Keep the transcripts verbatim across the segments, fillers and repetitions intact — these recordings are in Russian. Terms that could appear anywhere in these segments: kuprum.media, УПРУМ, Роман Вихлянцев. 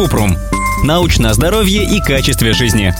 Купрум. Научное здоровье и качество жизни.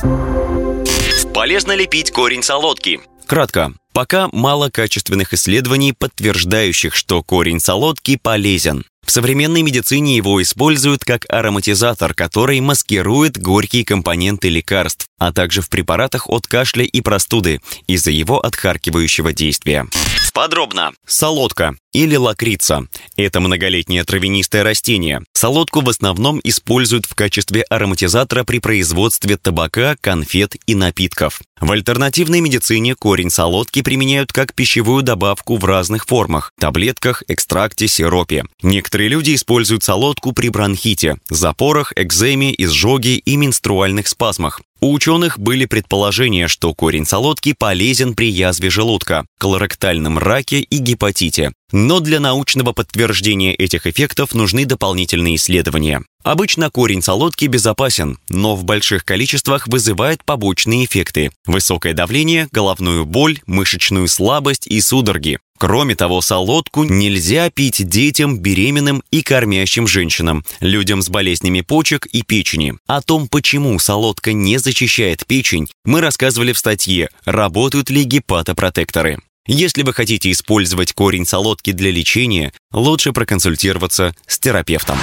Полезно ли пить корень солодки? Кратко. Пока мало качественных исследований, подтверждающих, что корень солодки полезен. В современной медицине его используют как ароматизатор, который маскирует горькие компоненты лекарств, а также в препаратах от кашля и простуды из-за его отхаркивающего действия. Подробно. Солодка или лакрица – это многолетнее травянистое растение. Солодку в основном используют в качестве ароматизатора при производстве табака, конфет и напитков. В альтернативной медицине корень солодки применяют как пищевую добавку в разных формах – таблетках, экстракте, сиропе. Некоторые люди используют солодку при бронхите, запорах, экземе, изжоге и менструальных спазмах. У ученых были предположения, что корень солодки полезен при язве желудка, колоректальном раке и гепатите. Но для научного подтверждения этих эффектов нужны дополнительные исследования. Обычно корень солодки безопасен, но в больших количествах вызывает побочные эффекты – высокое давление, головную боль, мышечную слабость и судороги. Кроме того, солодку нельзя пить детям, беременным и кормящим женщинам, людям с болезнями почек и печени. О том, почему солодка не защищает печень, мы рассказывали в статье «Работают ли гепатопротекторы?». Если вы хотите использовать корень солодки для лечения, лучше проконсультироваться с терапевтом.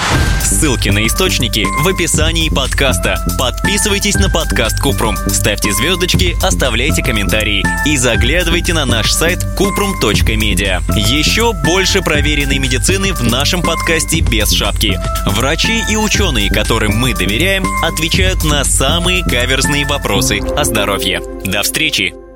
Ссылки на источники в описании подкаста. Подписывайтесь на подкаст Купрум, ставьте звездочки, оставляйте комментарии и заглядывайте на наш сайт купрум точка медиа. Еще больше проверенной медицины в нашем подкасте без шапки. Врачи и ученые, которым мы доверяем, отвечают на самые каверзные вопросы о здоровье. До встречи!